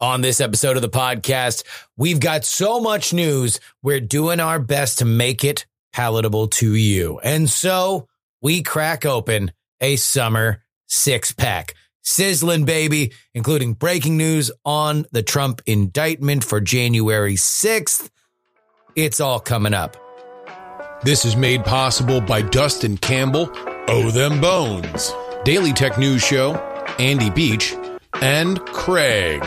On this episode of the podcast, we've got so much news, we're doing our best to make it palatable to you. And so we crack open a summer six-pack. Sizzling, baby, including breaking news on the Trump indictment for January 6th. It's all coming up. This is made possible by Dustin Campbell, Owe Them Bones, Daily Tech News Show, Andy Beach, and Craig.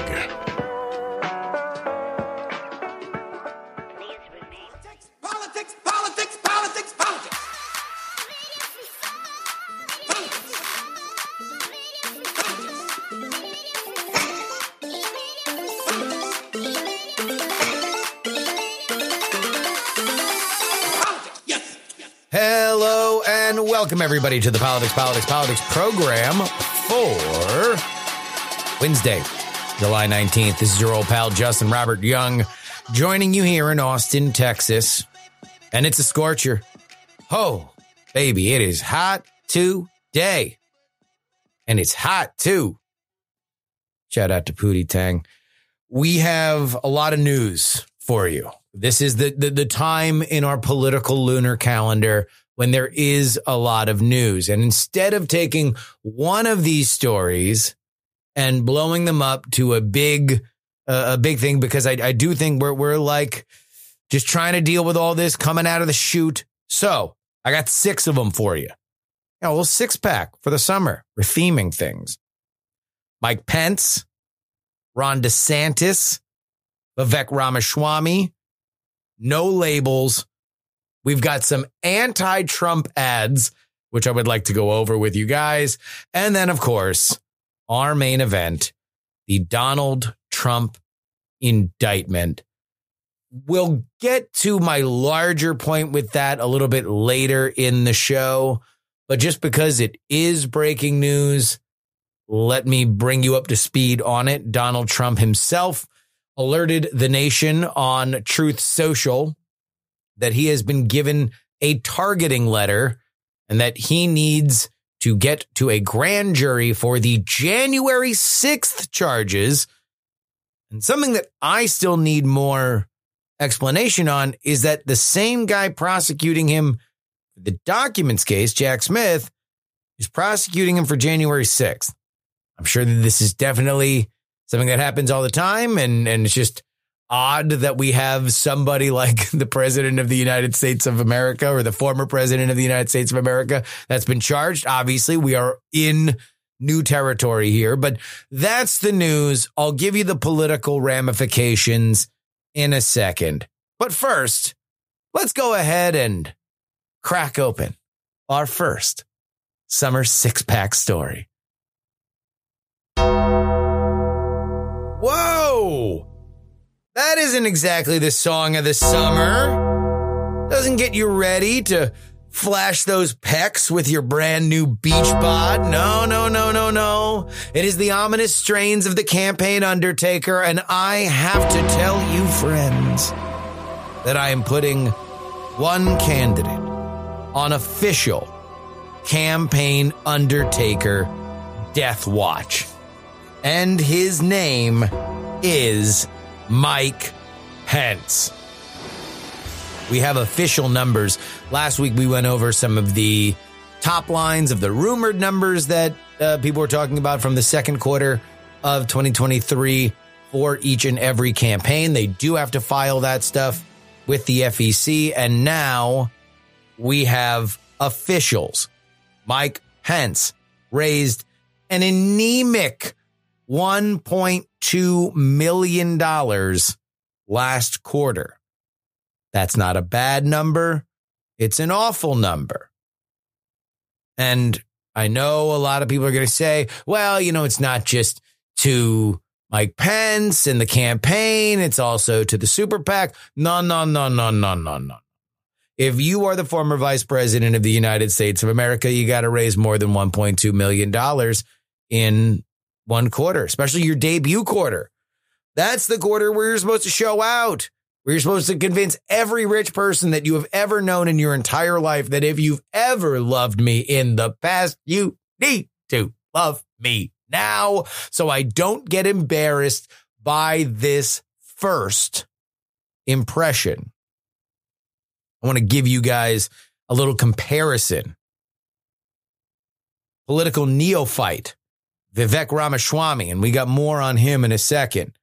Hello and welcome everybody to the Politics program for Wednesday, July 19th. This is your old pal, Justin Robert Young, joining you here in Austin, Texas. And it's a scorcher. Oh, baby, it is hot today. And it's hot, too. Shout out to Pootie Tang. We have a lot of news for you. This is the time in our political lunar calendar when there is a lot of news. And instead of taking one of these stories and blowing them up to a big thing, because I do think we're like just trying to deal with all this coming out of the chute. So I got six of them for you. A little six-pack for the summer. We're theming things. Mike Pence, Ron DeSantis, Vivek Ramaswamy, No Labels. We've got some anti-Trump ads, which I would like to go over with you guys. And then, of course, our main event, the Donald Trump indictment. We'll get to my larger point with that a little bit later in the show. But just because it is breaking news, let me bring you up to speed on it. Donald Trump himself alerted the nation on Truth Social that he has been given a targeting letter and that he needs to get to a grand jury for the January 6th charges. And something that I still need more explanation on is that the same guy prosecuting him, the documents case, Jack Smith, is prosecuting him for January 6th. I'm sure that this is definitely something that happens all the time. And it's just odd that we have somebody like the president of the United States of America or the former president of the United States of America that's been charged. Obviously, we are in new territory here, but that's the news. I'll give you the political ramifications in a second. But first, let's go ahead and crack open our first summer six-pack story. Whoa! That isn't exactly the song of the summer. Doesn't get you ready to flash those pecs with your brand new beach bod. No. It is the ominous strains of the campaign undertaker, and I have to tell you, friends, that I am putting one candidate on official campaign undertaker death watch. And his name is Mike Pence. We have official numbers. Last week, we went over some of the top lines of the rumored numbers that people were talking about from the second quarter of 2023 for each and every campaign. They do have to file that stuff with the FEC. And now we have officials. Mike Pence raised an anemic $1.2 million last quarter. That's not a bad number. It's an awful number. And I know a lot of people are going to say, well, you know, it's not just to Mike Pence and the campaign. It's also to the super PAC. No. If you are the former vice president of the United States of America, you got to raise more than $1.2 million in one quarter, especially your debut quarter. That's the quarter where you're supposed to show out, where you're supposed to convince every rich person that you have ever known in your entire life that if you've ever loved me in the past, you need to love me now so I don't get embarrassed by this first impression. I want to give you guys a little comparison. Political neophyte Vivek Ramaswamy, and we got more on him in a second,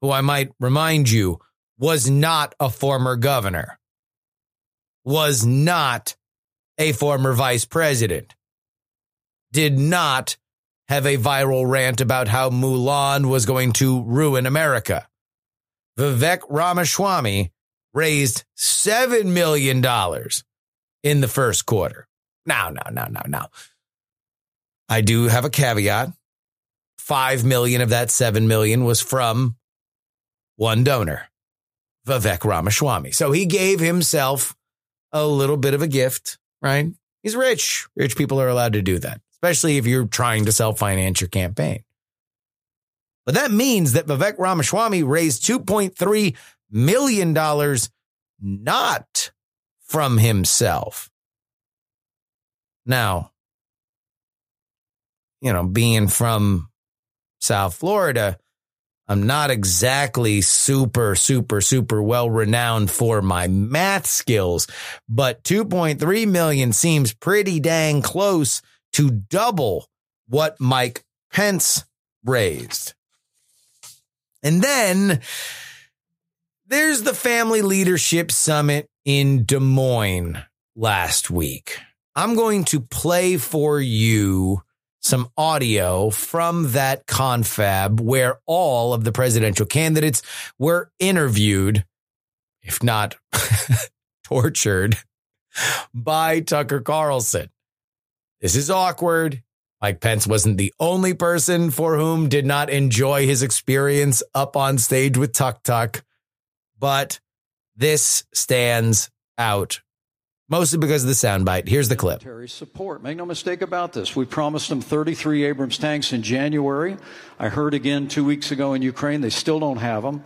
who I might remind you was not a former governor, was not a former vice president, did not have a viral rant about how Mulan was going to ruin America. Vivek Ramaswamy raised $7 million in the first quarter. No. I do have a caveat. $5 million of that $7 million was from one donor, Vivek Ramaswamy. So he gave himself a little bit of a gift, right? He's rich. Rich people are allowed to do that, especially if you're trying to self-finance your campaign. But that means that Vivek Ramaswamy raised $2.3 million not from himself. Now, you know, being from South Florida, I'm not exactly super well-renowned for my math skills, but 2.3 million seems pretty dang close to double what Mike Pence raised. And then there's the Family Leadership Summit in Des Moines last week. I'm going to play for you some audio from that confab where all of the presidential candidates were interviewed, if not tortured, by Tucker Carlson. This is awkward. Mike Pence wasn't the only person for whom did not enjoy his experience up on stage with Tuck, but this stands out, mostly because of the soundbite. Here's the clip. Support. Make no mistake about this. We promised them 33 Abrams tanks in January. I heard again 2 weeks ago in Ukraine. They still don't have them.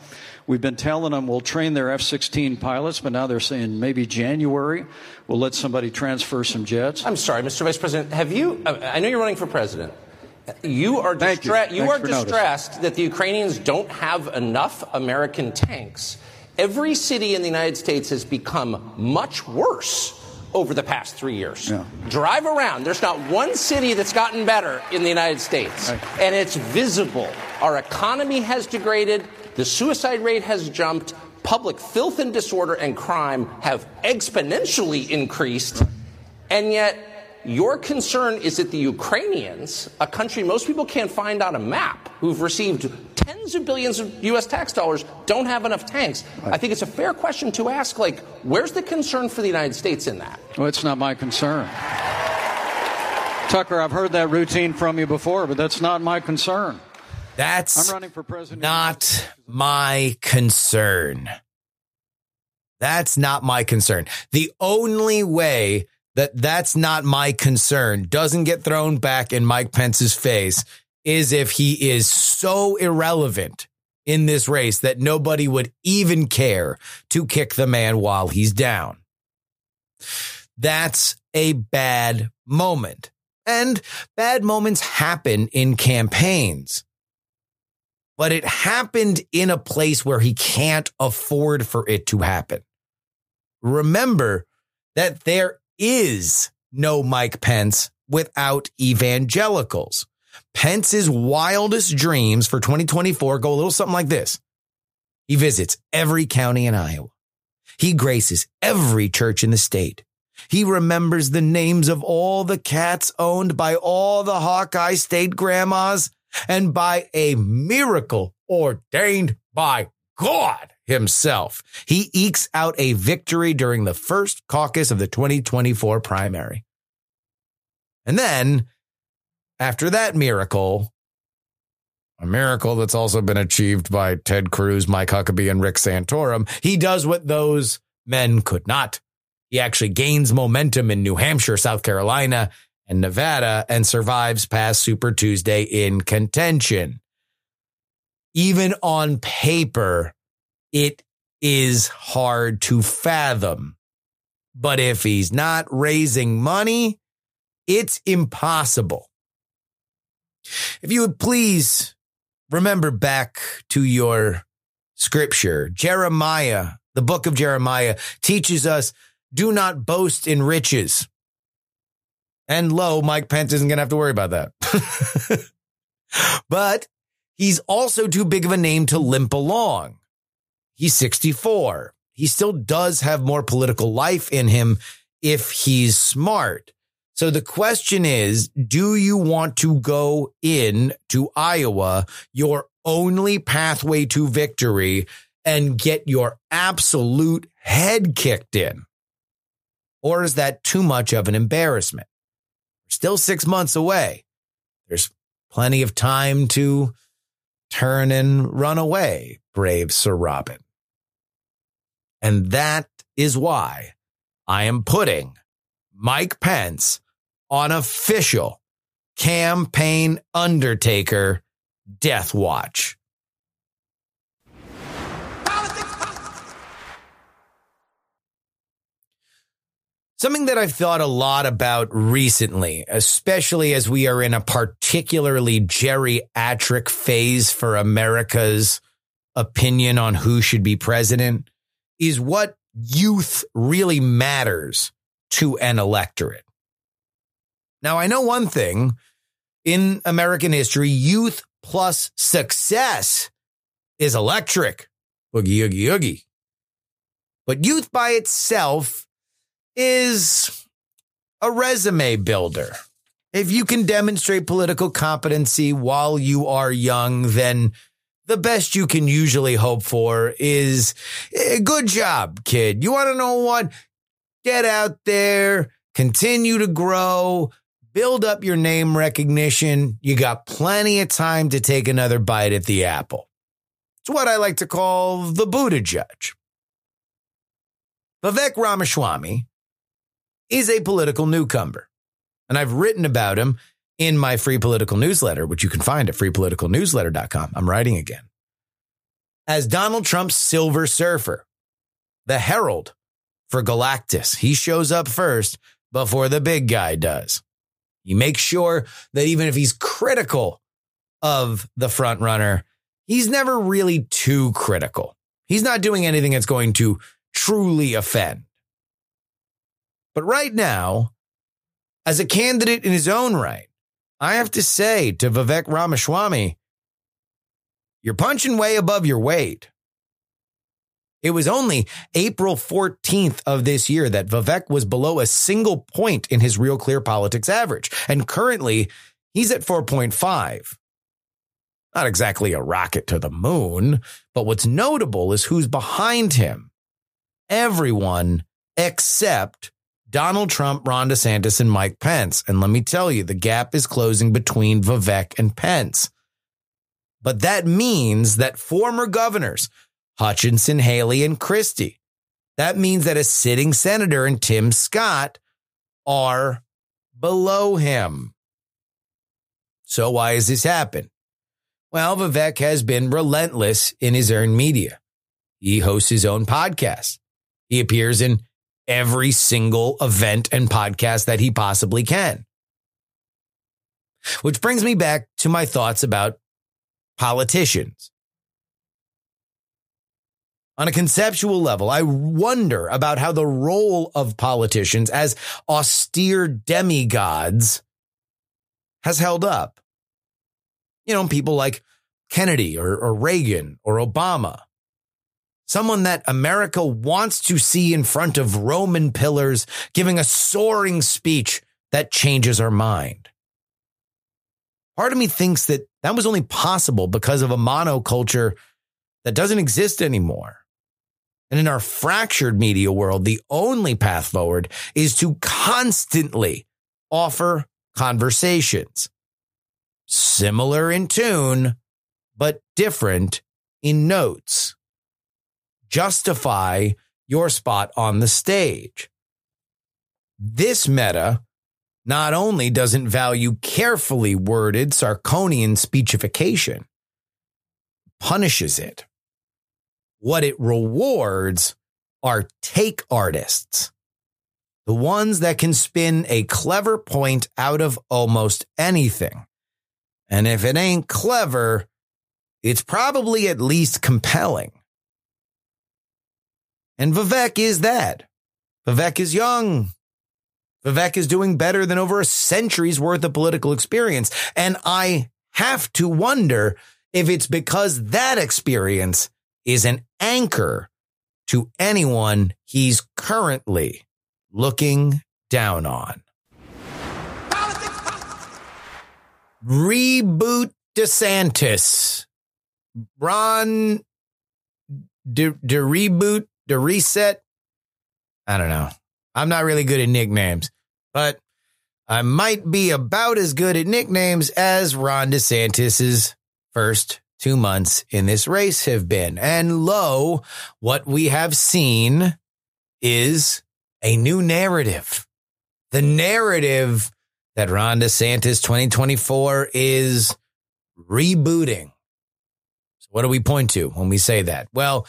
We've been telling them we'll train their F-16 pilots, but now they're saying maybe January we'll let somebody transfer some jets. I'm sorry, Mr. Vice President. Have you? I know you're running for president. You are distressed that the Ukrainians don't have enough American tanks. Every city in the United States has become much worse over the past 3 years. Yeah. Drive around. There's not one city that's gotten better in the United States. Right. And it's visible. Our economy has degraded. The suicide rate has jumped. Public filth and disorder and crime have exponentially increased. Right. And yet your concern is that the Ukrainians, a country most people can't find on a map, who've received tens of billions of U.S. tax dollars, don't have enough tanks. Right. I think it's a fair question to ask, like, where's the concern for the United States in that? Well, it's not my concern. Tucker, I've heard that routine from you before, but that's not my concern. That's I'm running for president. Not my concern. That's not my concern. The only way that's not my concern doesn't get thrown back in Mike Pence's face is if he is so irrelevant in this race that nobody would even care to kick the man while he's down. That's a bad moment. And bad moments happen in campaigns. But it happened in a place where he can't afford for it to happen. Remember that there is no Mike Pence without evangelicals. Pence's wildest dreams for 2024 go a little something like this. He visits every county in Iowa. He graces every church in the state. He remembers the names of all the cats owned by all the Hawkeye State grandmas, and by a miracle ordained by God himself, he ekes out a victory during the first caucus of the 2024 primary. And then, after that miracle, a miracle that's also been achieved by Ted Cruz, Mike Huckabee, and Rick Santorum, he does what those men could not. He actually gains momentum in New Hampshire, South Carolina, and Nevada, and survives past Super Tuesday in contention. Even on paper, it is hard to fathom. But if he's not raising money, it's impossible. If you would please remember back to your scripture. Jeremiah, the book of Jeremiah, teaches us, do not boast in riches. And lo, Mike Pence isn't going to have to worry about that. But he's also too big of a name to limp along. He's 64. He still does have more political life in him if he's smart. So the question is, do you want to go in to Iowa, your only pathway to victory, and get your absolute head kicked in? Or is that too much of an embarrassment? We're still 6 months away. There's plenty of time to turn and run away, brave Sir Robin. And that is why I am putting Mike Pence on official campaign undertaker death watch. Politics. Something that I've thought a lot about recently, especially as we are in a particularly geriatric phase for America's opinion on who should be president, is what youth really matters to an electorate. Now, I know one thing. In American history, youth plus success is electric. Oogie, oogie, oogie. But youth by itself is a resume builder. If you can demonstrate political competency while you are young, then the best you can usually hope for is, good job, kid. You want to know what? Get out there, continue to grow, build up your name recognition. You got plenty of time to take another bite at the apple. It's what I like to call the Buttigieg. Vivek Ramaswamy is a political newcomer, and I've written about him in my free political newsletter, which you can find at freepoliticalnewsletter.com. I'm writing again. As Donald Trump's silver surfer, the herald for Galactus. He shows up first before the big guy does. He makes sure that even if he's critical of the front runner, he's never really too critical. He's not doing anything that's going to truly offend. But right now, as a candidate in his own right, I have to say to Vivek Ramaswamy, you're punching way above your weight. It was only April 14th of this year that Vivek was below a single point in his RealClearPolitics average. And currently, he's at 4.5. Not exactly a rocket to the moon, but what's notable is who's behind him. Everyone except Donald Trump, Ron DeSantis, and Mike Pence. And let me tell you, the gap is closing between Vivek and Pence. But that means that former governors Hutchinson, Haley, and Christie. That means that a sitting senator and Tim Scott are below him. So why has this happened? Well, Vivek has been relentless in his earned media. He hosts his own podcast. He appears in every single event and podcast that he possibly can. Which brings me back to my thoughts about politicians. On a conceptual level, I wonder about how the role of politicians as austere demigods has held up. You know, people like Kennedy or Reagan or Obama. Someone that America wants to see in front of Roman pillars, giving a soaring speech that changes our mind. Part of me thinks that that was only possible because of a monoculture that doesn't exist anymore. And in our fractured media world, the only path forward is to constantly offer conversations. Similar in tune, but different in notes. Justify your spot on the stage. This meta not only doesn't value carefully worded Sarkonian speechification, punishes it. What it rewards are take artists, the ones that can spin a clever point out of almost anything. And if it ain't clever, it's probably at least compelling. And Vivek is that. Vivek is young. Vivek is doing better than over a century's worth of political experience. And I have to wonder if it's because that experience is an anchor to anyone he's currently looking down on. Reboot DeSantis. Ron, reboot, reset. I don't know. I'm not really good at nicknames, but I might be about as good at nicknames as Ron DeSantis's first 2 months in this race have been. And lo, what we have seen is a new narrative. The narrative that Ron DeSantis 2024 is rebooting. So what do we point to when we say that? Well,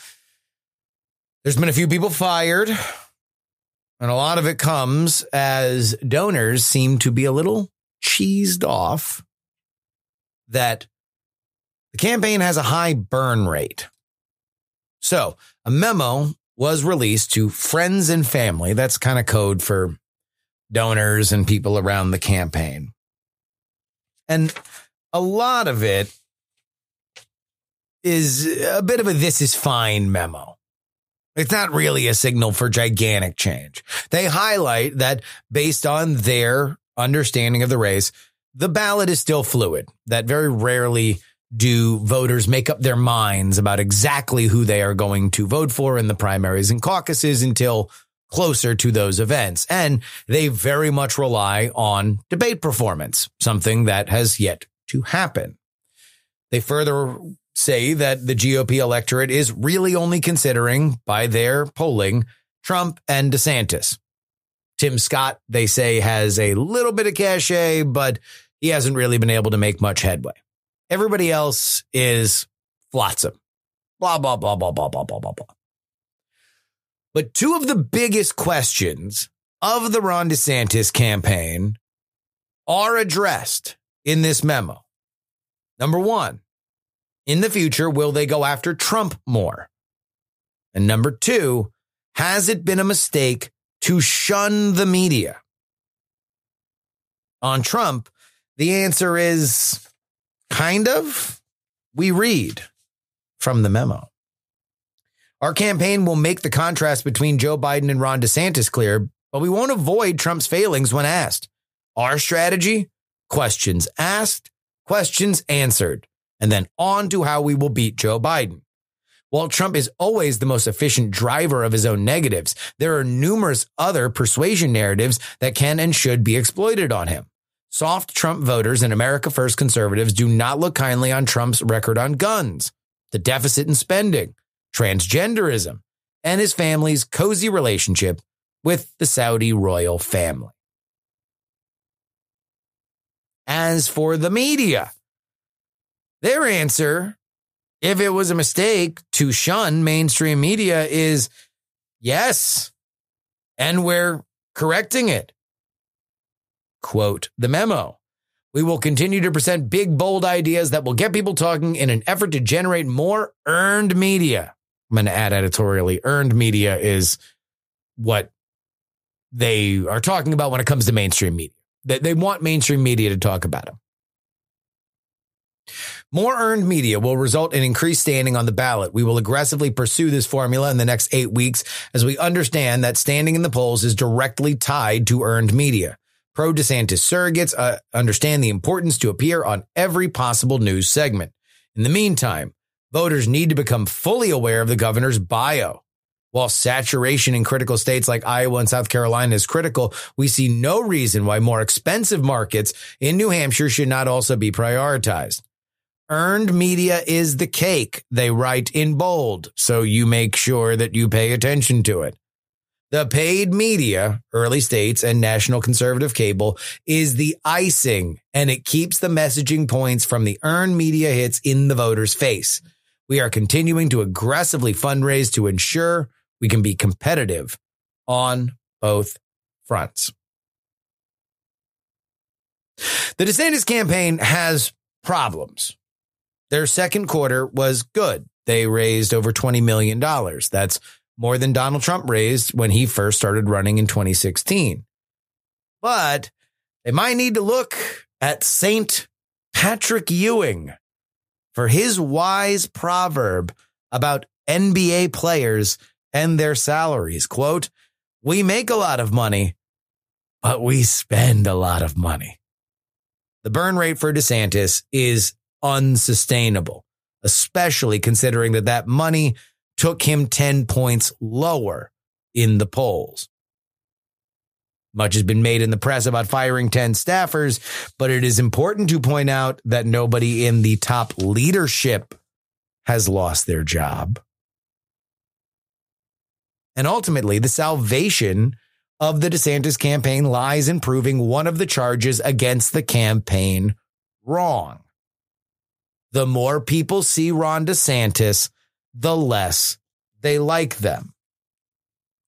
there's been a few people fired, and a lot of it comes as donors seem to be a little cheesed off that the campaign has a high burn rate. So a memo was released to friends and family. That's kind of code for donors and people around the campaign. And a lot of it is a bit of a this is fine memo. It's not really a signal for gigantic change. They highlight that based on their understanding of the race, the ballot is still fluid, that very rarely do voters make up their minds about exactly who they are going to vote for in the primaries and caucuses until closer to those events. And they very much rely on debate performance, something that has yet to happen. They further say that the GOP electorate is really only considering, by their polling, Trump and DeSantis. Tim Scott, they say, has a little bit of cachet, but he hasn't really been able to make much headway. Everybody else is flotsam. Blah, blah, blah, blah, blah, blah, blah, blah, blah. But two of the biggest questions of the Ron DeSantis campaign are addressed in this memo. Number one, in the future, will they go after Trump more? And number two, has it been a mistake to shun the media? On Trump, the answer is kind of. We read from the memo. Our campaign will make the contrast between Joe Biden and Ron DeSantis clear, but we won't avoid Trump's failings when asked. Our strategy, questions asked, questions answered, and then on to how we will beat Joe Biden. While Trump is always the most efficient driver of his own negatives, there are numerous other persuasion narratives that can and should be exploited on him. Soft Trump voters and America First conservatives do not look kindly on Trump's record on guns, the deficit in spending, transgenderism, and his family's cozy relationship with the Saudi royal family. As for the media, their answer, if it was a mistake to shun mainstream media, is yes, and we're correcting it. Quote the memo. We will continue to present big, bold ideas that will get people talking in an effort to generate more earned media. I'm going to add editorially, earned media is what they are talking about when it comes to mainstream media. They want mainstream media to talk about them. More earned media will result in increased standing on the ballot. We will aggressively pursue this formula in the next 8 weeks as we understand that standing in the polls is directly tied to earned media. Pro-DeSantis surrogates understand the importance to appear on every possible news segment. In the meantime, voters need to become fully aware of the governor's bio. While saturation in critical states like Iowa and South Carolina is critical, we see no reason why more expensive markets in New Hampshire should not also be prioritized. Earned media is the cake, they write in bold, so you make sure that you pay attention to it. The paid media, early states, and national conservative cable is the icing, and it keeps the messaging points from the earned media hits in the voter's face. We are continuing to aggressively fundraise to ensure we can be competitive on both fronts. The DeSantis campaign has problems. Their second quarter was good. They raised over $20 million. That's more than Donald Trump raised when he first started running in 2016. But they might need to look at St. Patrick Ewing for his wise proverb about NBA players and their salaries. Quote, "We make a lot of money, but we spend a lot of money." The burn rate for DeSantis is unsustainable, especially considering that that money took him 10 points lower in the polls. Much has been made in the press about firing 10 staffers, but it is important to point out that nobody in the top leadership has lost their job. And ultimately, the salvation of the DeSantis campaign lies in proving one of the charges against the campaign wrong. The more people see Ron DeSantis, the less they like them.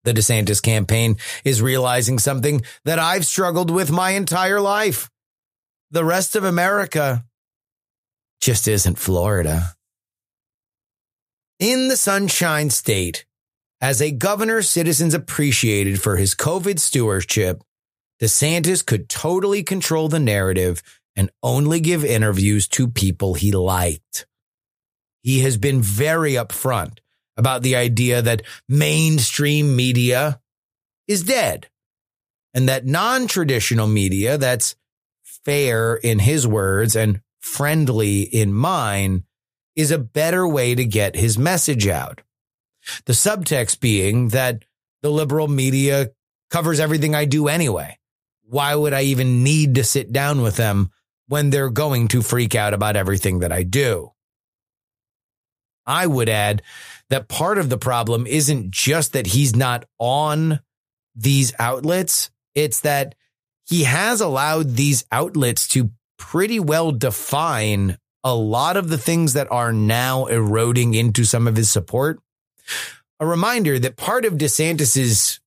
The DeSantis campaign is realizing something that I've struggled with my entire life. The rest of America just isn't Florida. In the Sunshine State, as a governor citizens appreciated for his COVID stewardship, DeSantis could totally control the narrative and only give interviews to people he liked. He has been very upfront about the idea that mainstream media is dead and that non-traditional media that's fair in his words and friendly in mine is a better way to get his message out. The subtext being that the liberal media covers everything I do anyway. Why would I even need to sit down with them when they're going to freak out about everything that I do? I would add that part of the problem isn't just that he's not on these outlets. It's that he has allowed these outlets to pretty well define a lot of the things that are now eroding into some of his support. A reminder that part of DeSantis's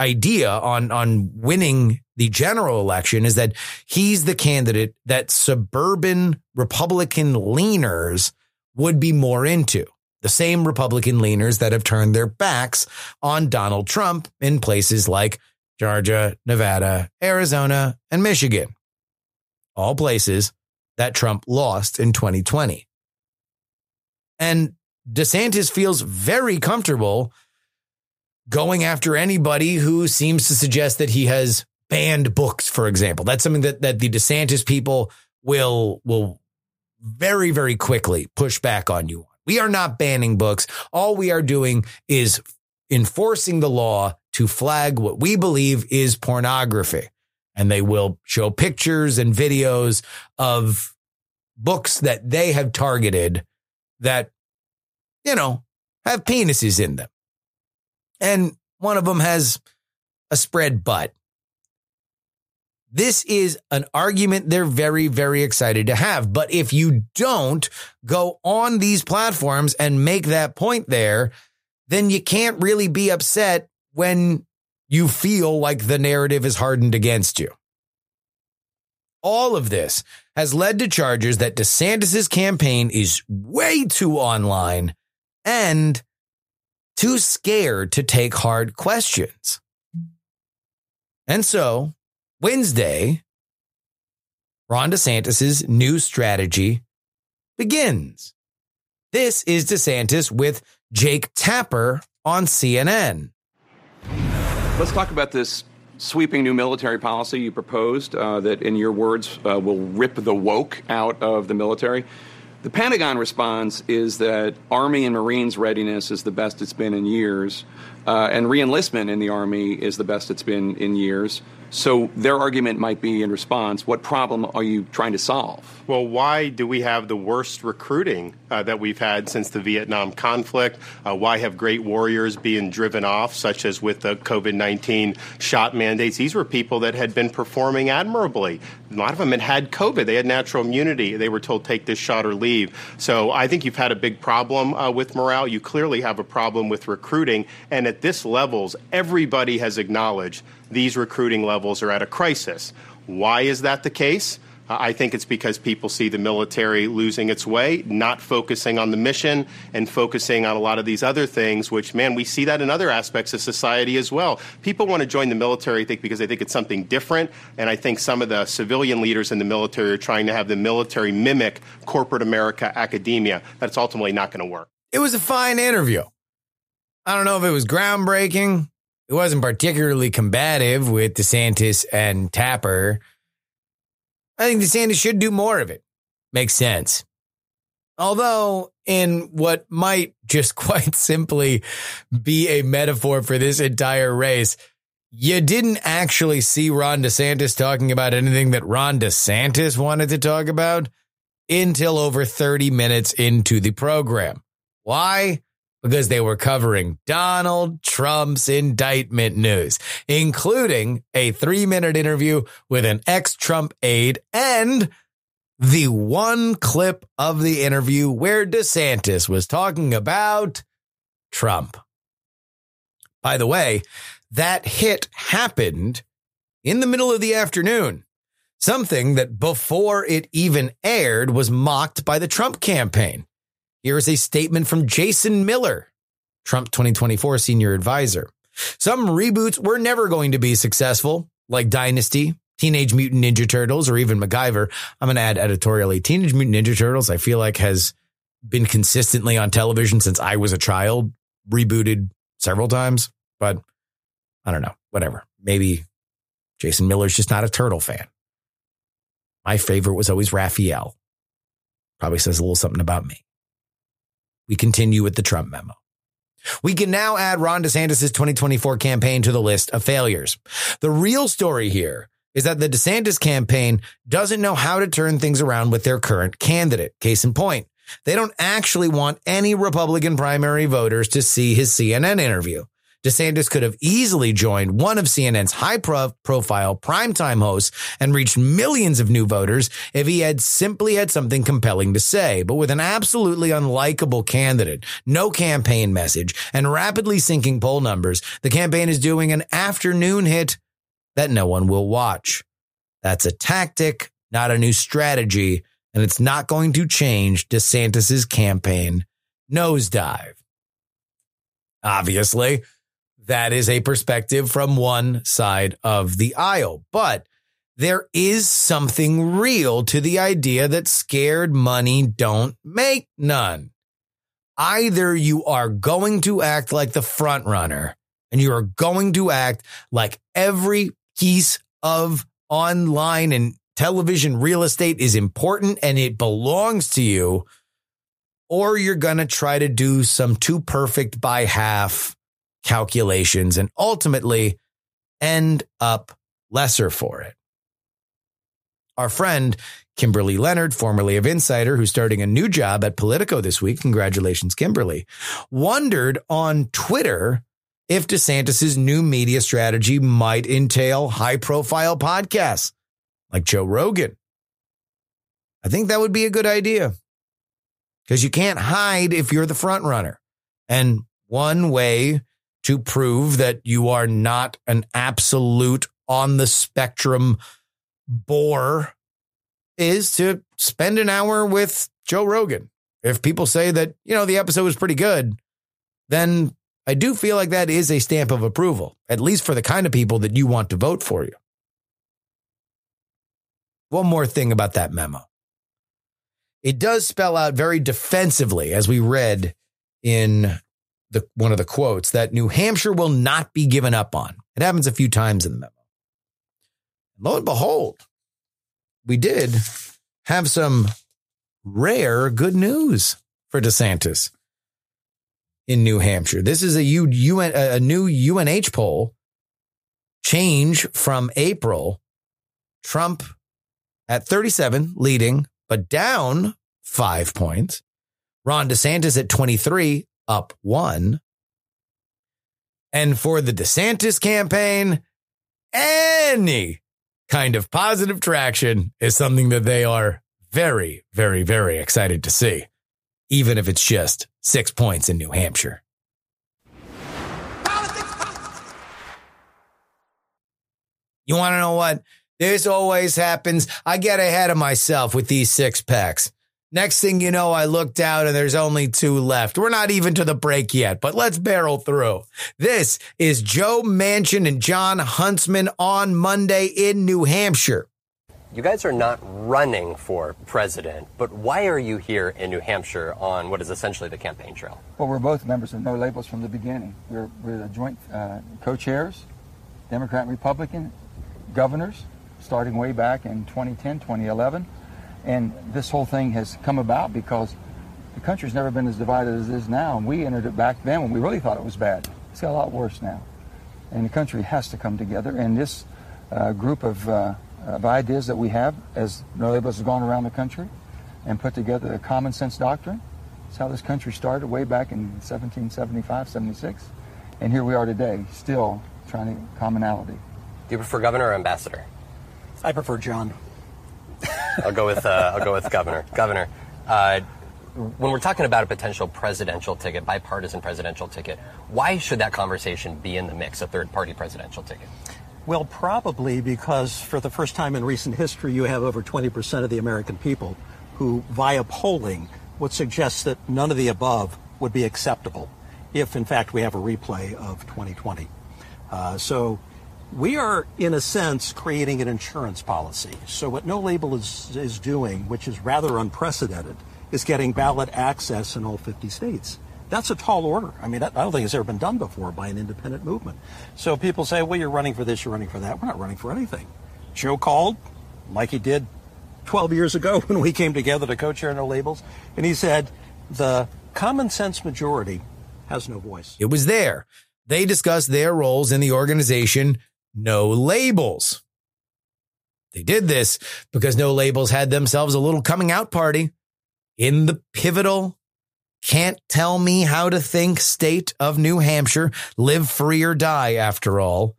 idea on winning the general election is that he's the candidate that suburban Republican leaners would be more into, the same Republican leaners that have turned their backs on Donald Trump in places like Georgia, Nevada, Arizona, and Michigan, all places that Trump lost in 2020. And DeSantis feels very comfortable going after anybody who seems to suggest that he has banned books, for example. That's something that the DeSantis people will very, very quickly push back on you. We are not banning books. All we are doing is enforcing the law to flag what we believe is pornography. And they will show pictures and videos of books that they have targeted that, you know, have penises in them. And one of them has a spread butt. This is an argument they're very, very excited to have. But if you don't go on these platforms and make that point there, then you can't really be upset when you feel like the narrative is hardened against you. All of this has led to charges that DeSantis's campaign is way too online and too scared to take hard questions. And so, Wednesday, Ron DeSantis's new strategy begins. This is DeSantis with Jake Tapper on CNN. Let's talk about this sweeping new military policy you proposed that, in your words, will rip the woke out of the military. The Pentagon response is that Army and Marines readiness is the best it's been in years, and reenlistment in the Army is the best it's been in years. So their argument might be in response, what problem are you trying to solve? Well, why do we have the worst recruiting that we've had since the Vietnam conflict? Why have great warriors being driven off, such as with the COVID-19 shot mandates? These were people that had been performing admirably. A lot of them had had COVID. They had natural immunity. They were told, take this shot or leave. So I think you've had a big problem with morale. You clearly have a problem with recruiting. And at this levels, everybody has acknowledged these recruiting levels are at a crisis. Why is that the case? I think it's because people see the military losing its way, not focusing on the mission and focusing on a lot of these other things, which, man, we see that in other aspects of society as well. People want to join the military, I think, because they think it's something different. And I think some of the civilian leaders in the military are trying to have the military mimic corporate America, academia. That's ultimately not going to work. It was a fine interview. I don't know if it was groundbreaking. It wasn't particularly combative with DeSantis and Tapper. I think DeSantis should do more of it. Makes sense. Although, in what might just quite simply be a metaphor for this entire race, you didn't actually see Ron DeSantis talking about anything that Ron DeSantis wanted to talk about until over 30 minutes into the program. Why? Because they were covering Donald Trump's indictment news, including a 3-minute interview with an ex-Trump aide and the one clip of the interview where DeSantis was talking about Trump. By the way, that hit happened in the middle of the afternoon, something that before it even aired was mocked by the Trump campaign. Here is a statement from Jason Miller, Trump 2024 senior advisor. Some reboots were never going to be successful, like Dynasty, Teenage Mutant Ninja Turtles, or even MacGyver. I'm going to add editorially, Teenage Mutant Ninja Turtles, I feel like, has been consistently on television since I was a child, rebooted several times, but I don't know, whatever. Maybe Jason Miller's just not a turtle fan. My favorite was always Raphael. Probably says a little something about me. We continue with the Trump memo. We can now add Ron DeSantis' 2024 campaign to the list of failures. The real story here is that the DeSantis campaign doesn't know how to turn things around with their current candidate. Case in point, they don't actually want any Republican primary voters to see his CNN interview. DeSantis could have easily joined one of CNN's high-profile primetime hosts and reached millions of new voters if he had simply had something compelling to say. But with an absolutely unlikable candidate, no campaign message, and rapidly sinking poll numbers, the campaign is doing an afternoon hit that no one will watch. That's a tactic, not a new strategy, and it's not going to change DeSantis's campaign nosedive. Obviously, that is a perspective from one side of the aisle, but there is something real to the idea that scared money don't make none. Either you are going to act like the front runner and you are going to act like every piece of online and television real estate is important and it belongs to you, or you're going to try to do some too perfect by half calculations and ultimately end up lesser for it. Our friend Kimberly Leonard, formerly of Insider, who's starting a new job at Politico this week, congratulations, Kimberly, wondered on Twitter if DeSantis's new media strategy might entail high-profile podcasts like Joe Rogan. I think that would be a good idea, because you can't hide if you're the front runner. And one way to prove that you are not an absolute on the spectrum bore is to spend an hour with Joe Rogan. If people say that, you know, the episode was pretty good, then I do feel like that is a stamp of approval, at least for the kind of people that you want to vote for you. One more thing about that memo. It does spell out very defensively, as we read in one of the quotes, that New Hampshire will not be given up on. It happens a few times in the memo. Lo and behold, we did have some rare good news for DeSantis in New Hampshire. This is a new UNH poll change from April. Trump at 37 leading, but down 5 points. Ron DeSantis at 23, up 1. And for the DeSantis campaign, any kind of positive traction is something that they are very, very, very excited to see, even if it's just 6 points in New Hampshire. You want to know what? This always happens. I get ahead of myself with these six packs. Next thing you know, I looked out and there's only two left. We're not even to the break yet, but let's barrel through. This is Joe Manchin and John Huntsman on Monday in New Hampshire. You guys are not running for president, but why are you here in New Hampshire on what is essentially the campaign trail? Well, we're both members of No Labels from the beginning. We're the joint co-chairs, Democrat and Republican, governors, starting way back in 2010, 2011. And this whole thing has come about because the country's never been as divided as it is now. And we entered it back then when we really thought it was bad. It's got a lot worse now. And the country has to come together. And this group of ideas that we have, as No Labels has gone around the country and put together a common sense doctrine. It's how this country started way back in 1775, 76. And here we are today, still trying to commonality. Do you prefer governor or ambassador? I prefer John. I'll go with governor. Governor, when we're talking about a potential presidential ticket, bipartisan presidential ticket, why should that conversation be in the mix, a third-party presidential ticket? Well, probably because for the first time in recent history, you have over 20% of the American people who, via polling, would suggest that none of the above would be acceptable if, in fact, we have a replay of 2020. So we are, in a sense, creating an insurance policy. So what No Label is doing, which is rather unprecedented, is getting ballot access in all 50 states. That's a tall order. I mean, I don't think it's ever been done before by an independent movement. So people say, well, you're running for this, you're running for that. We're not running for anything. Joe called, like he did 12 years ago when we came together to co-chair No Labels, and he said, the common sense majority has no voice. It was there. They discussed their roles in the organization No Labels. They did this because No Labels had themselves a little coming out party in the pivotal can't tell me how to think state of New Hampshire. Live free or die, after all.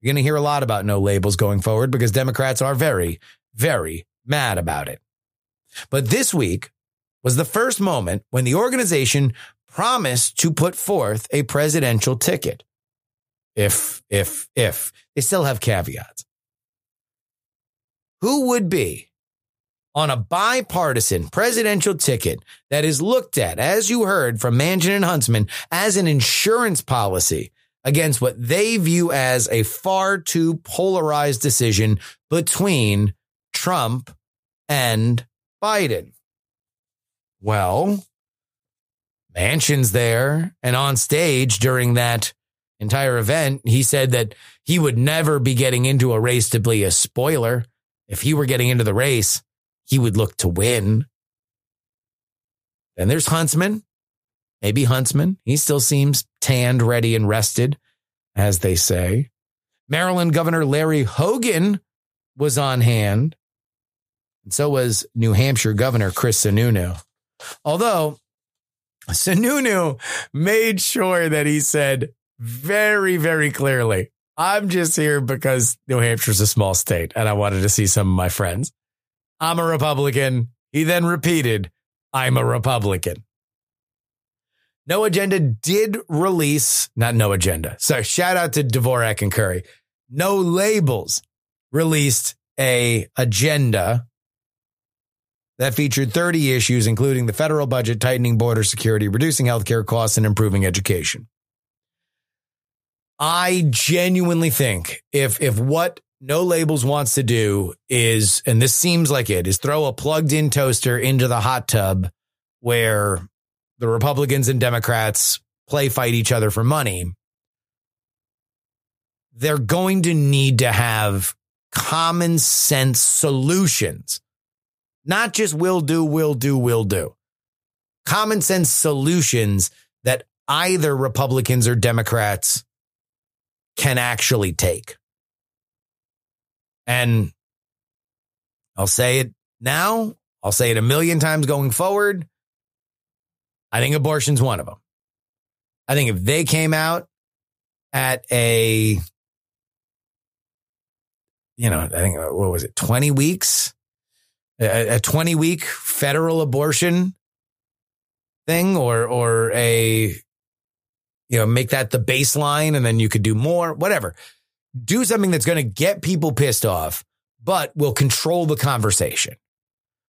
You're going to hear a lot about No Labels going forward because Democrats are very, very mad about it. But this week was the first moment when the organization promised to put forth a presidential ticket. If. They still have caveats. Who would be on a bipartisan presidential ticket that is looked at, as you heard from Manchin and Huntsman, as an insurance policy against what they view as a far too polarized decision between Trump and Biden? Well, Manchin's there, and on stage during that entire event, he said that he would never be getting into a race to be a spoiler. If he were getting into the race, he would look to win. Then there's Huntsman. Maybe Huntsman. He still seems tanned, ready, and rested, as they say. Maryland Governor Larry Hogan was on hand. And so was New Hampshire Governor Chris Sununu. Although Sununu made sure that he said very, very clearly, I'm just here because New Hampshire's a small state and I wanted to see some of my friends. I'm a Republican. He then repeated, I'm a Republican. No Agenda did release, not No Agenda. So shout out to Dvorak and Curry. No Labels released a agenda that featured 30 issues, including the federal budget, tightening border security, reducing healthcare costs, and improving education. I genuinely think if what No Labels wants to do is, and this seems like it, is throw a plugged-in toaster into the hot tub where the Republicans and Democrats play fight each other for money. They're going to need to have common sense solutions, not just will do. Common sense solutions that either Republicans or Democrats can actually take. And I'll say it now. I'll say it a million times going forward. I think abortion's one of them. I think if they came out at a, I think, 20 weeks, a 20-week federal abortion thing or a, make that the baseline and then you could do more, whatever. do something that's going to get people pissed off, but will control the conversation.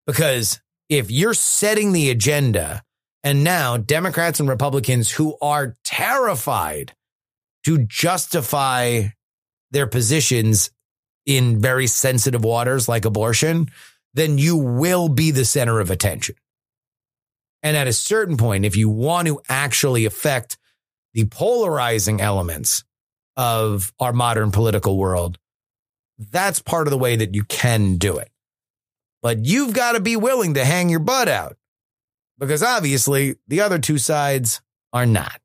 Because if you're setting the agenda, and now Democrats and Republicans who are terrified to justify their positions in very sensitive waters like abortion, then you will be the center of attention. And at a certain point, if you want to actually affect the polarizing elements of our modern political world, that's part of the way that you can do it. But you've got to be willing to hang your butt out, because obviously the other two sides are not.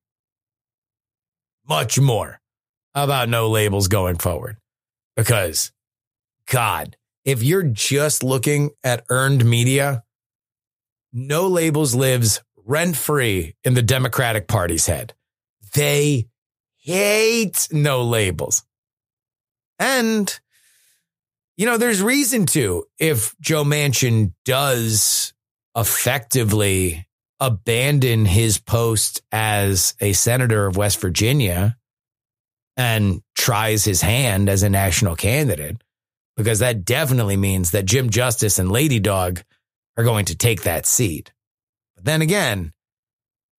Much more about No Labels going forward, because, God, if you're just looking at earned media, No Labels lives rent-free in the Democratic Party's head. They hate No Labels. And, you know, there's reason to, if Joe Manchin does effectively abandon his post as a senator of West Virginia and tries his hand as a national candidate, because that definitely means that Jim Justice and Lady Dog are going to take that seat. But then again,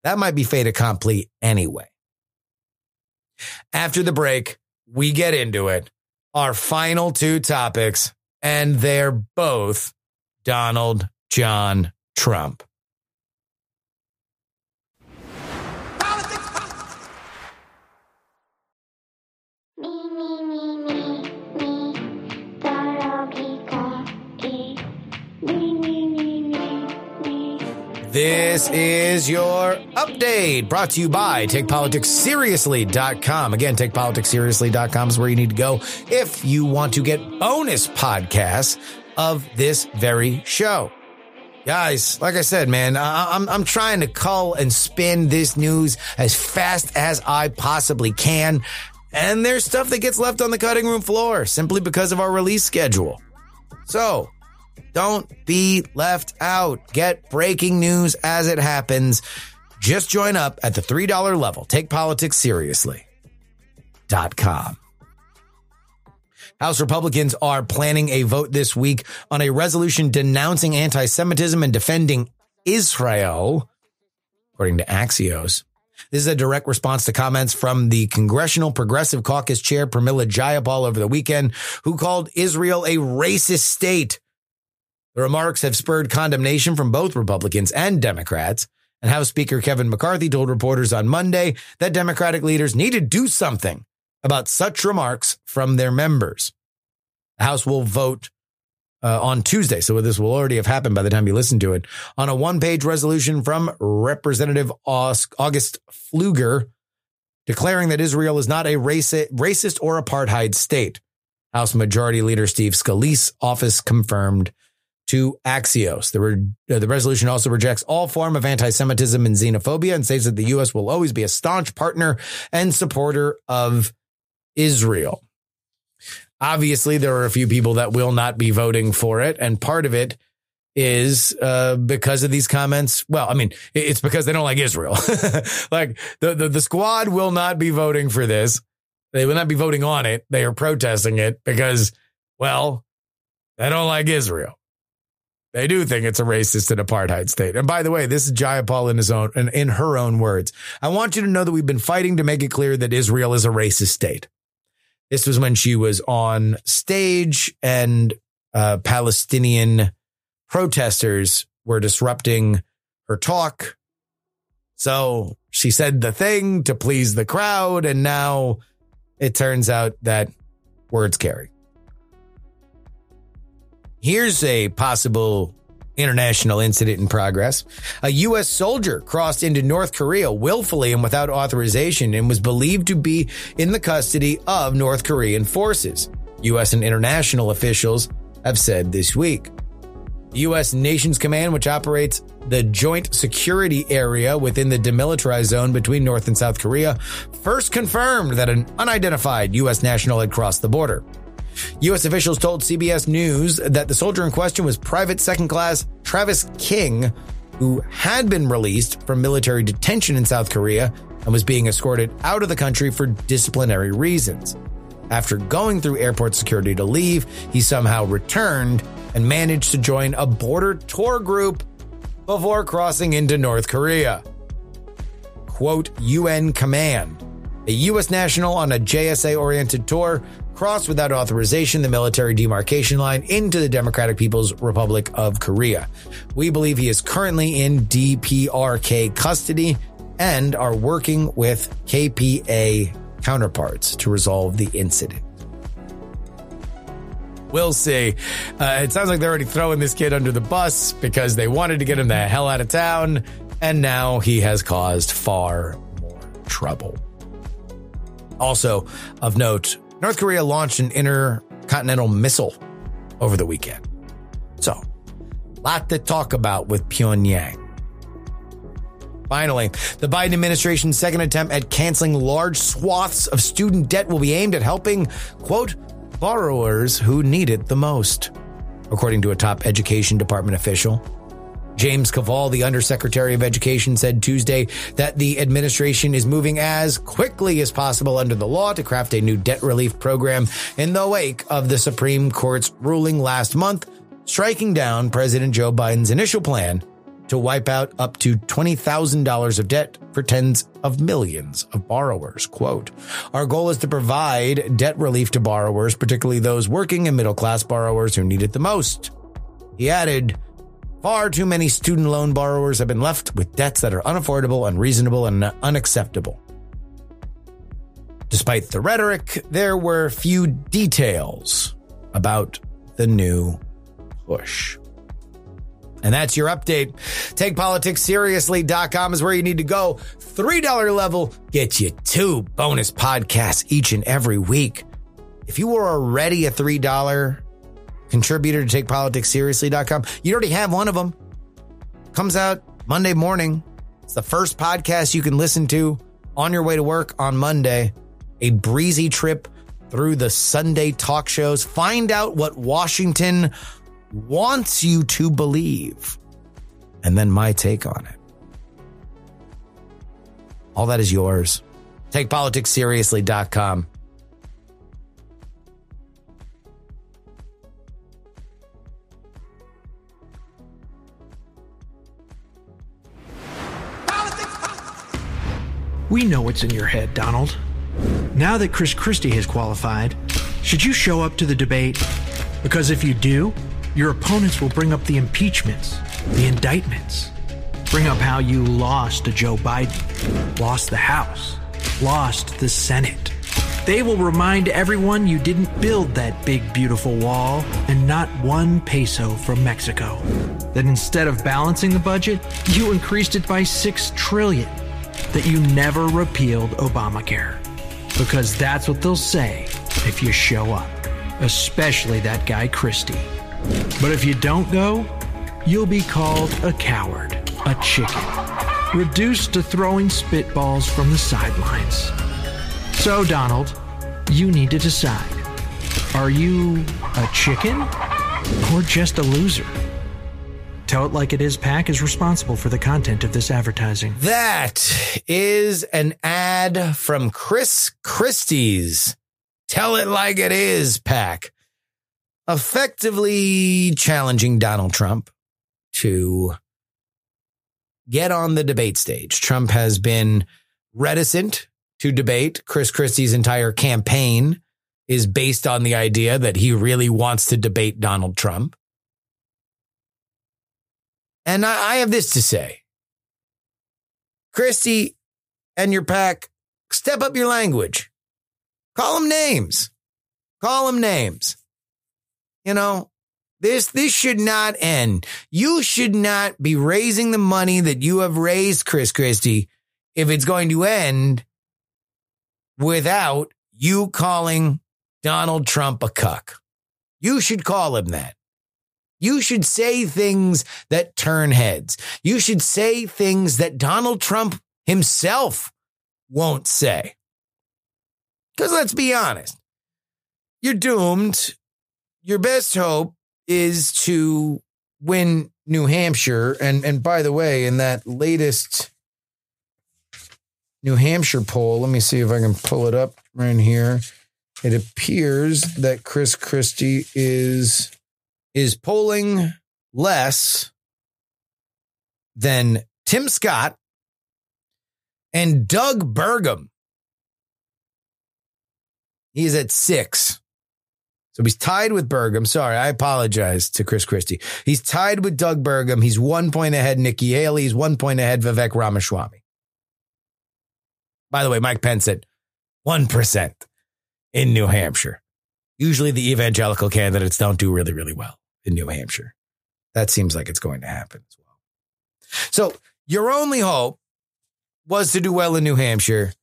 that might be fait accompli anyway. After the break, we get into it. Our final two topics, and they're both Donald John Trump. This is your update, brought to you by TakePoliticsSeriously.com. Again, TakePoliticsSeriously.com is where you need to go if you want to get bonus podcasts of this very show. Guys, like I said, man, I'm trying to cull and spin this news as fast as I possibly can. And there's stuff that gets left on the cutting room floor simply because of our release schedule. So don't be left out. Get breaking news as it happens. Just join up at the $3 level. TakePoliticsSeriously.com. House Republicans are planning a vote this week on a resolution denouncing anti-Semitism and defending Israel, according to Axios. This is a direct response to comments from the Congressional Progressive Caucus Chair Pramila Jayapal over the weekend, who called Israel a racist state. The remarks have spurred condemnation from both Republicans and Democrats, and House Speaker Kevin McCarthy told reporters on Monday that Democratic leaders need to do something about such remarks from their members. The House will vote on Tuesday, so this will already have happened by the time you listen to it, on a one-page resolution from Representative August Pfluger declaring that Israel is not a racist or apartheid state. House Majority Leader Steve Scalise's office confirmed to Axios. The resolution also rejects all form of anti-Semitism and xenophobia and says that the U.S. will always be a staunch partner and supporter of Israel. Obviously, there are a few people that will not be voting for it, and part of it is because of these comments. Well, I mean, it's because they don't like Israel. Like the squad will not be voting for this. They will not be voting on it. They are protesting it because, well, they don't like Israel. They do think it's a racist and apartheid state. And by the way, this is Jayapal in her own words. I want you to know that we've been fighting to make it clear that Israel is a racist state. This was when she was on stage and Palestinian protesters were disrupting her talk. So she said the thing to please the crowd. And now it turns out that words carry. Here's a possible international incident in progress. A U.S. soldier crossed into North Korea willfully and without authorization and was believed to be in the custody of North Korean forces, U.S. and international officials have said this week. The U.S. Nations Command, which operates the Joint Security Area within the demilitarized zone between North and South Korea, first confirmed that an unidentified U.S. national had crossed the border. U.S. officials told CBS News that the soldier in question was Private Second Class Travis King, who had been released from military detention in South Korea and was being escorted out of the country for disciplinary reasons. After going through airport security to leave, he somehow returned and managed to join a border tour group before crossing into North Korea. Quote, UN command. A U.S. national on a JSA-oriented tour crossed without authorization the military demarcation line into the Democratic People's Republic of Korea. We believe he is currently in DPRK custody and are working with KPA counterparts to resolve the incident. We'll see. It sounds like they're already throwing this kid under the bus because they wanted to get him the hell out of town, and now he has caused far more trouble. Also of note, North Korea launched an intercontinental missile over the weekend. So, a lot to talk about with Pyongyang. Finally, the Biden administration's second attempt at canceling large swaths of student debt will be aimed at helping, quote, borrowers who need it the most, according to a top education department official. James Cavall, the Undersecretary of Education, said Tuesday that the administration is moving as quickly as possible under the law to craft a new debt relief program in the wake of the Supreme Court's ruling last month, striking down President Joe Biden's initial plan to wipe out up to $20,000 of debt for tens of millions of borrowers. Quote, our goal is to provide debt relief to borrowers, particularly those working and middle-class borrowers who need it the most. He added, far too many student loan borrowers have been left with debts that are unaffordable, unreasonable, and unacceptable. Despite the rhetoric, there were few details about the new push. And that's your update. TakePoliticsSeriously.com is where you need to go. $3 level gets you two bonus podcasts each and every week. If you were already a $3 contributor to TakePoliticsSeriously.com, you already have one of them. Comes out Monday morning. It's the first podcast you can listen to on your way to work on Monday. A breezy trip through the Sunday talk shows. Find out what Washington wants you to believe, and then my take on it. All that is yours. TakePoliticsSeriously.com. We know what's in your head, Donald. Now that Chris Christie has qualified, should you show up to the debate? Because if you do, your opponents will bring up the impeachments, the indictments, bring up how you lost to Joe Biden, lost the House, lost the Senate. They will remind everyone you didn't build that big, beautiful wall and not one peso from Mexico. That instead of balancing the budget, you increased it by $6 trillion. That you never repealed Obamacare. Because that's what they'll say if you show up, especially that guy Christie. But if you don't go, you'll be called a coward, a chicken, reduced to throwing spitballs from the sidelines. So, Donald, you need to decide. Are you a chicken or just a loser? Tell It Like It Is PAC is responsible for the content of this advertising. That is an ad from Chris Christie's Tell It Like It Is PAC, effectively challenging Donald Trump to get on the debate stage. Trump has been reticent to debate. Chris Christie's entire campaign is based on the idea that he really wants to debate Donald Trump. And I have this to say. Christie and your pack, step up your language. Call them names. Call them names. You know, this should not end. You should not be raising the money that you have raised, Chris Christie, if it's going to end without you calling Donald Trump a cuck. You should call him that. You should say things that turn heads. You should say things that Donald Trump himself won't say. Because let's be honest, you're doomed. Your best hope is to win New Hampshire. And by the way, in that latest New Hampshire poll, let me see if I can pull it up right here. It appears that Chris Christie is polling less than Tim Scott and Doug Burgum. He's at 6. So he's tied with Burgum. Sorry, I apologize to Chris Christie. He's tied with Doug Burgum. He's 1 point ahead Nikki Haley. He's 1 point ahead Vivek Ramaswamy. By the way, Mike Pence at 1% in New Hampshire. Usually the evangelical candidates don't do really, really well in New Hampshire. That seems like it's going to happen as well. So your only hope was to do well in New Hampshire.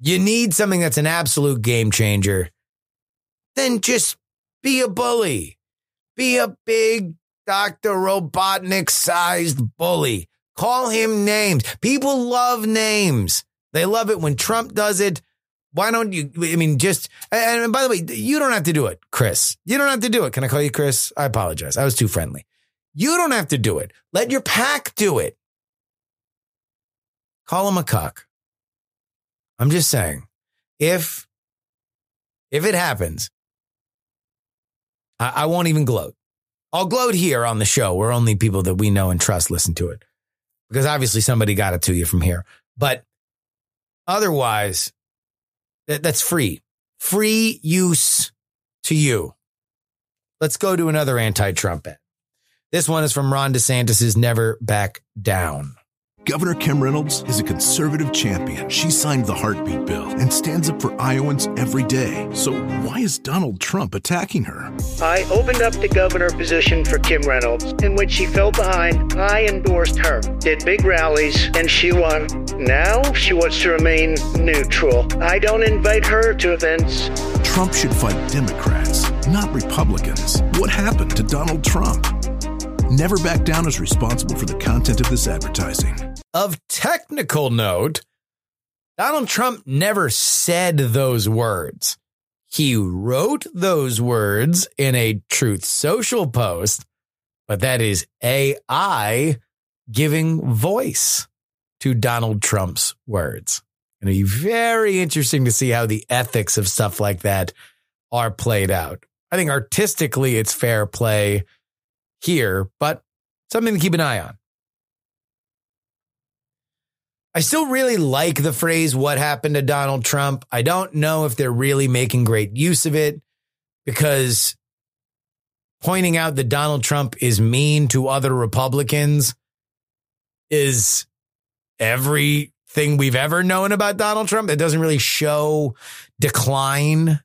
You need something that's an absolute game changer. Then just be a bully. Be a big Dr. Robotnik-sized bully. Call him names. People love names. They love it when Trump does it. Why don't you? I mean, just, and by the way, you don't have to do it, Chris. You don't have to do it. Can I call you Chris? I apologize. I was too friendly. You don't have to do it. Let your pack do it. Call him a cuck. I'm just saying, if it happens, I won't even gloat. I'll gloat here on the show where only people that we know and trust listen to it, because obviously somebody got it to you from here. But otherwise, that's free. Free use to you. Let's go to another anti-Trump ad. This one is from Ron DeSantis' Never Back Down. Governor Kim Reynolds is a conservative champion. She signed the heartbeat bill and stands up for Iowans every day. So why is Donald Trump attacking her? I opened up the governor position for Kim Reynolds, and when she fell behind, I endorsed her, did big rallies, and she won. Now she wants to remain neutral. I don't invite her to events. Trump should fight Democrats, not Republicans. What happened to Donald Trump? Never Back Down is responsible for the content of this advertising. Of technical note, Donald Trump never said those words. He wrote those words in a Truth Social post, but that is AI giving voice to Donald Trump's words. It'll be very interesting to see how the ethics of stuff like that are played out. I think artistically it's fair play here, but something to keep an eye on. I still really like the phrase, what happened to Donald Trump? I don't know if they're really making great use of it, because pointing out that Donald Trump is mean to other Republicans is everything we've ever known about Donald Trump. It doesn't really show decline.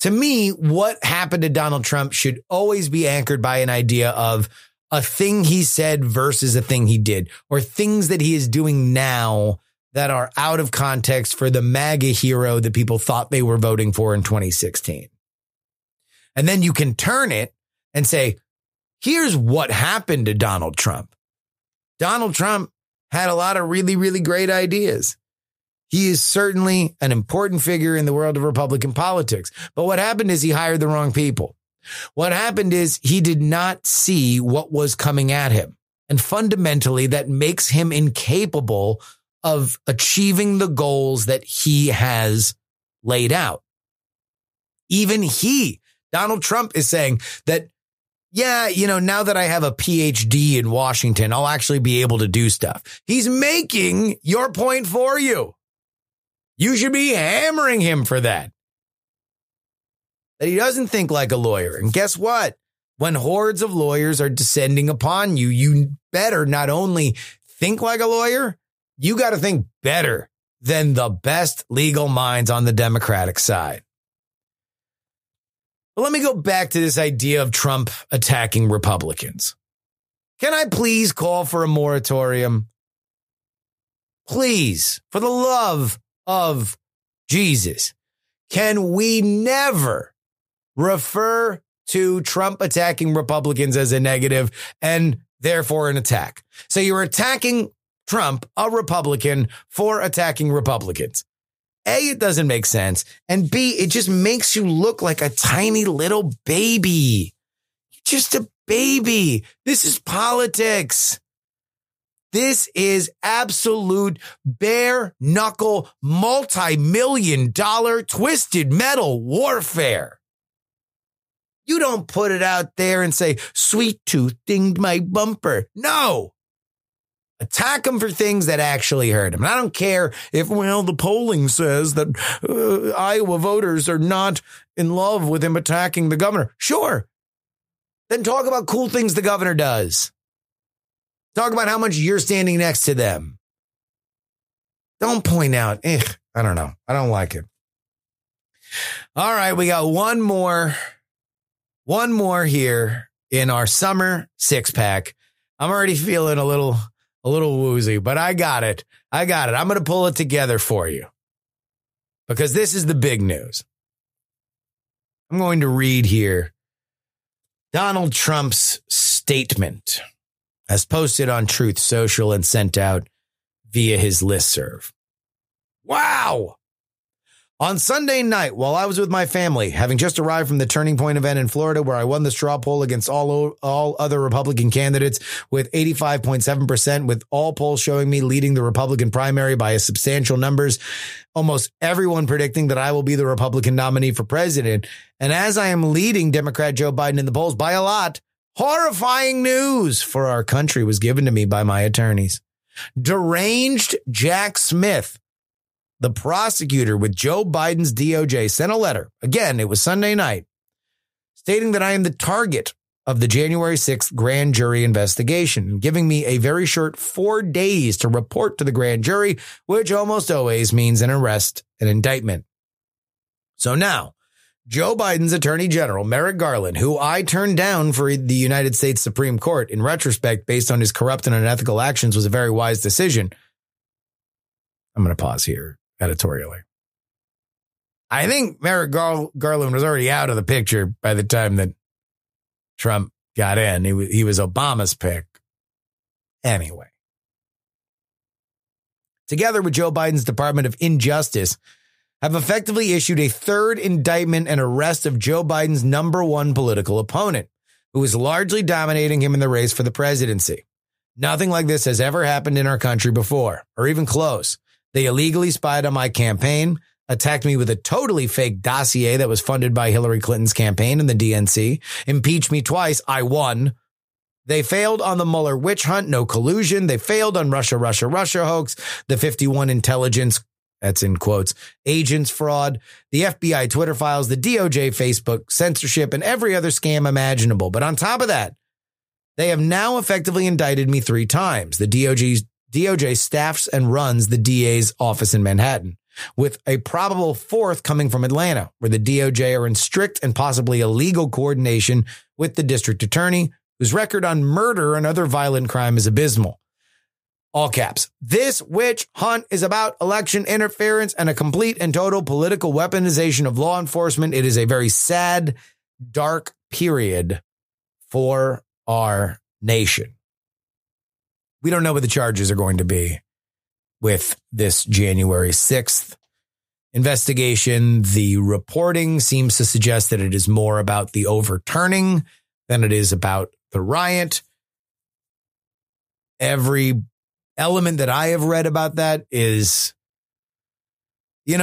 To me, what happened to Donald Trump should always be anchored by an idea of a thing he said versus a thing he did, or things that he is doing now that are out of context for the MAGA hero that people thought they were voting for in 2016. And then you can turn it and say, here's what happened to Donald Trump. Donald Trump had a lot of really, really great ideas. He is certainly an important figure in the world of Republican politics. But what happened is he hired the wrong people. What happened is he did not see what was coming at him. And fundamentally, that makes him incapable of achieving the goals that he has laid out. Even Donald Trump is saying that, yeah, you know, now that I have a PhD in Washington, I'll actually be able to do stuff. He's making your point for you. You should be hammering him for that. That he doesn't think like a lawyer. And guess what? When hordes of lawyers are descending upon you, you better not only think like a lawyer, you got to think better than the best legal minds on the Democratic side. But let me go back to this idea of Trump attacking Republicans. Can I please call for a moratorium? Please, for the love of Jesus, can we never refer to Trump attacking Republicans as a negative and therefore an attack? So you're attacking Trump, a Republican, for attacking Republicans. A, it doesn't make sense. And B, it just makes you look like a tiny little baby. You're just a baby. This is politics. This is absolute bare knuckle, multi-million-dollar twisted metal warfare. You don't put it out there and say, sweet tooth dinged my bumper. No. Attack them for things that actually hurt them. And I don't care if, well, the polling says that Iowa voters are not in love with him attacking the governor. Sure. Then talk about cool things the governor does. Talk about how much you're standing next to them. Don't point out. I don't know. I don't like it. All right. We got one more here in our summer six pack. I'm already feeling a little woozy, but I got it. I'm going to pull it together for you because this is the big news. I'm going to read here Donald Trump's statement as posted on Truth Social and sent out via his listserv. Wow. On Sunday night, while I was with my family, having just arrived from the Turning Point event in Florida, where I won the straw poll against all other Republican candidates with 85.7%, with all polls showing me leading the Republican primary by a substantial numbers, almost everyone predicting that I will be the Republican nominee for president. And as I am leading Democrat Joe Biden in the polls by a lot, horrifying news for our country was given to me by my attorneys. Deranged Jack Smith, the prosecutor with Joe Biden's DOJ, sent a letter. Again, it was Sunday night, stating that I am the target of the January 6th grand jury investigation, giving me a very short 4 days to report to the grand jury, which almost always means an arrest and indictment. So now, Joe Biden's Attorney General, Merrick Garland, who I turned down for the United States Supreme Court in retrospect based on his corrupt and unethical actions, was a very wise decision. I'm going to pause here. Editorially, I think Merrick Garland was already out of the picture by the time that Trump got in. He was Obama's pick. Anyway, together with Joe Biden's Department of Injustice, have effectively issued a third indictment and arrest of Joe Biden's number one political opponent, who is largely dominating him in the race for the presidency. Nothing like this has ever happened in our country before, or even close. They illegally spied on my campaign, attacked me with a totally fake dossier that was funded by Hillary Clinton's campaign and the DNC, impeached me twice. I won. They failed on the Mueller witch hunt. No collusion. They failed on Russia hoax. The 51 intelligence, that's in quotes, agents fraud, the FBI Twitter files, the DOJ Facebook censorship, and every other scam imaginable. But on top of that, they have now effectively indicted me 3 times. The DOJ staffs and runs the DA's office in Manhattan, with a probable 4th coming from Atlanta, where the DOJ are in strict and possibly illegal coordination with the district attorney, whose record on murder and other violent crime is abysmal. All caps. This witch hunt is about election interference and a complete and total political weaponization of law enforcement. It is a very sad, dark period for our nation. We don't know what the charges are going to be with this January 6th investigation. The reporting seems to suggest that it is more about the overturning than it is about the riot. Every element that I have read about that is, I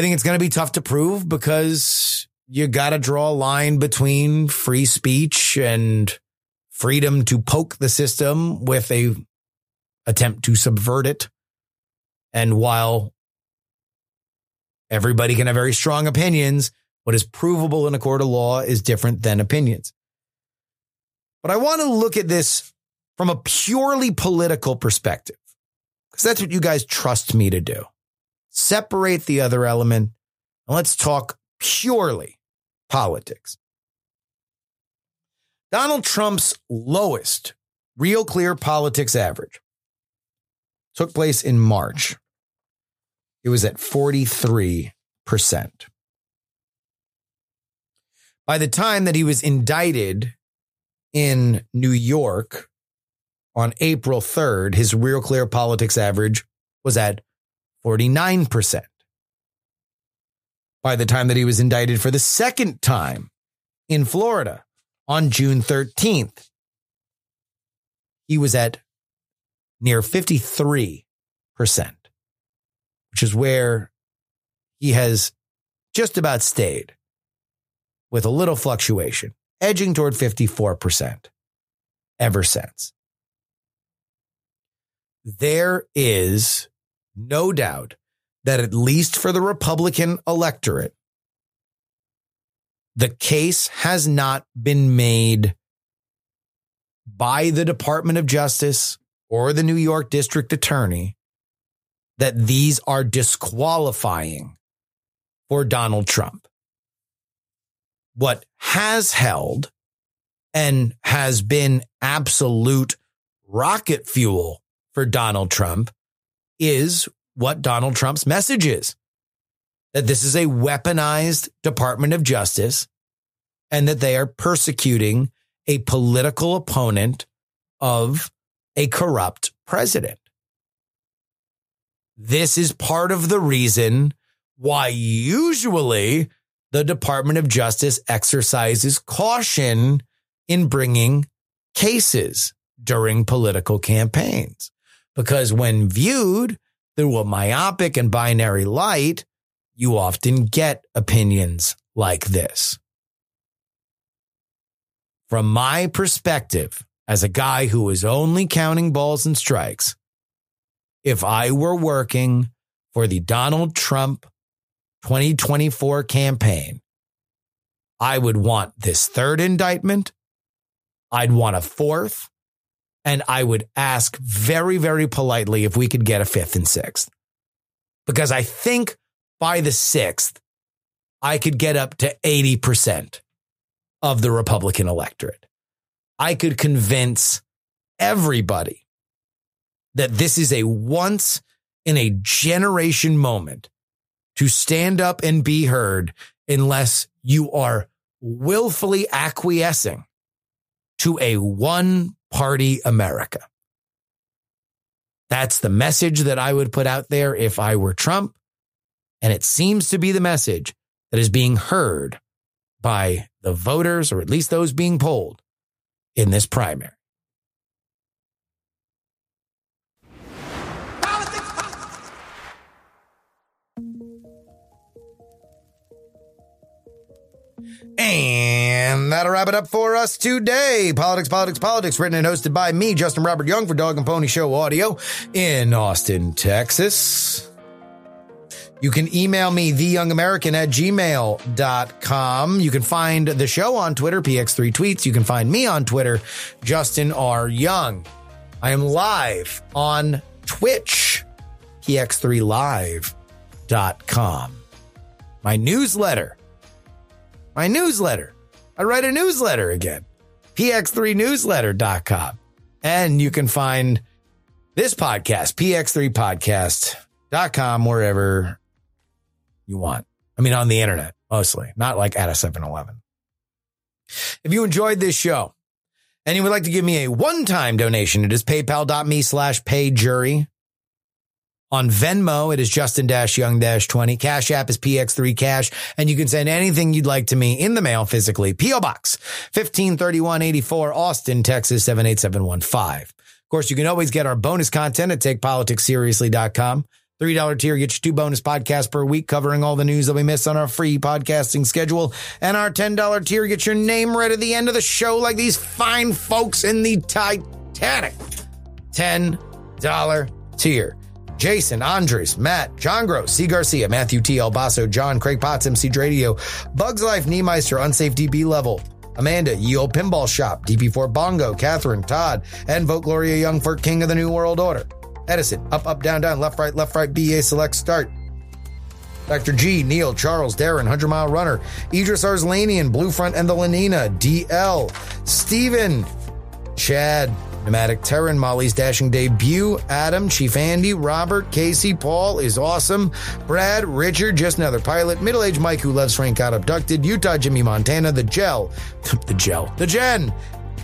think it's going to be tough to prove because you got to draw a line between free speech and freedom to poke the system with a attempt to subvert it. And while everybody can have very strong opinions, what is provable in a court of law is different than opinions. But I want to look at this from a purely political perspective, because that's what you guys trust me to do. Separate the other element, and let's talk purely politics. Donald Trump's lowest RealClearPolitics average took place in March. It was at 43%. By the time that he was indicted in New York on April 3rd, his RealClearPolitics average was at 49%. By the time that he was indicted for the second time in Florida on June 13th, he was at near 53%, which is where he has just about stayed with a little fluctuation, edging toward 54% ever since. There is no doubt that at least for the Republican electorate, the case has not been made by the Department of Justice or the New York District Attorney that these are disqualifying for Donald Trump. What has held and has been absolute rocket fuel for Donald Trump is what Donald Trump's message is, that this is a weaponized Department of Justice and that they are persecuting a political opponent of a corrupt president. This is part of the reason why usually the Department of Justice exercises caution in bringing cases during political campaigns, because when viewed through a myopic and binary light, you often get opinions like this. From my perspective, as a guy who is only counting balls and strikes, if I were working for the Donald Trump 2024 campaign, I would want this third indictment. I'd want a fourth. And I would ask very, very politely if we could get a fifth and sixth, because I think by the sixth, I could get up to 80% of the Republican electorate. I could convince everybody that this is a once in a generation moment to stand up and be heard, unless you are willfully acquiescing to a one-party America. That's the message that I would put out there if I were Trump. And it seems to be the message that is being heard by the voters, or at least those being polled in this primary. Politics. And that'll wrap it up for us today. Politics, Politics, Politics, written and hosted by me, Justin Robert Young, for Dog and Pony Show Audio in Austin, Texas. You can email me, theyoungamerican@gmail.com. You can find the show on Twitter, PX3Tweets. You can find me on Twitter, Justin R. Young. I am live on Twitch, px3live.com. My newsletter. I write a newsletter again, px3newsletter.com. And you can find this podcast, px3podcast.com, wherever you want. I mean, on the internet, mostly, not like at a 7-Eleven. If you enjoyed this show and you would like to give me a one-time donation, it is paypal.me/payjury. On Venmo, it is Justin-Young-20. Cash App is PX3Cash. And you can send anything you'd like to me in the mail physically. P.O. Box 153184, Austin, Texas 78715. Of course, you can always get our bonus content at TakePoliticsSeriously.com. $3 tier gets you two bonus podcasts per week covering all the news that we miss on our free podcasting schedule. And our $10 tier gets your name read at the end of the show like these fine folks in the Titanic. $10 tier. Jason, Andres, Matt, John Gross, C. Garcia, Matthew T. Albasso, John, Craig Potts, MC Radio, Bugs Life, Niemeister, Unsafe DB Level, Amanda, Ye Olde Pinball Shop, DP4 Bongo, Catherine, Todd, and Vote Gloria Young for King of the New World Order. Edison, up, up, down, down, left, right, BA, select, start. Dr. G, Neil, Charles, Darren, 100 Mile Runner, Idris Arslanian, Blue Front and the Lenina, DL, Steven, Chad, Pneumatic Terran, Molly's Dashing Debut, Adam, Chief Andy, Robert, Casey, Paul is awesome, Brad, Richard, Just Another Pilot, Middle-Aged Mike Who Loves Frank Got Abducted, Utah, Jimmy Montana, The Gen,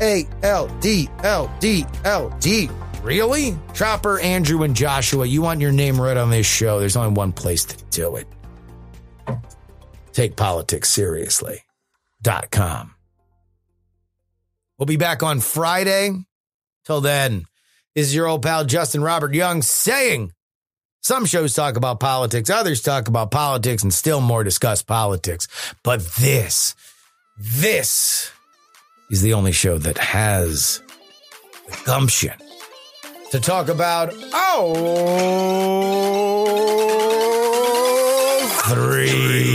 A-L-D-L-D-L-D. Really? Chopper, Andrew, and Joshua, you want your name read on this show. There's only one place to do it. TakePoliticsSeriously.com. We'll be back on Friday. Till then, is your old pal Justin Robert Young saying some shows talk about politics, others talk about politics, and still more discuss politics. But this is the only show that has the gumption to talk about three.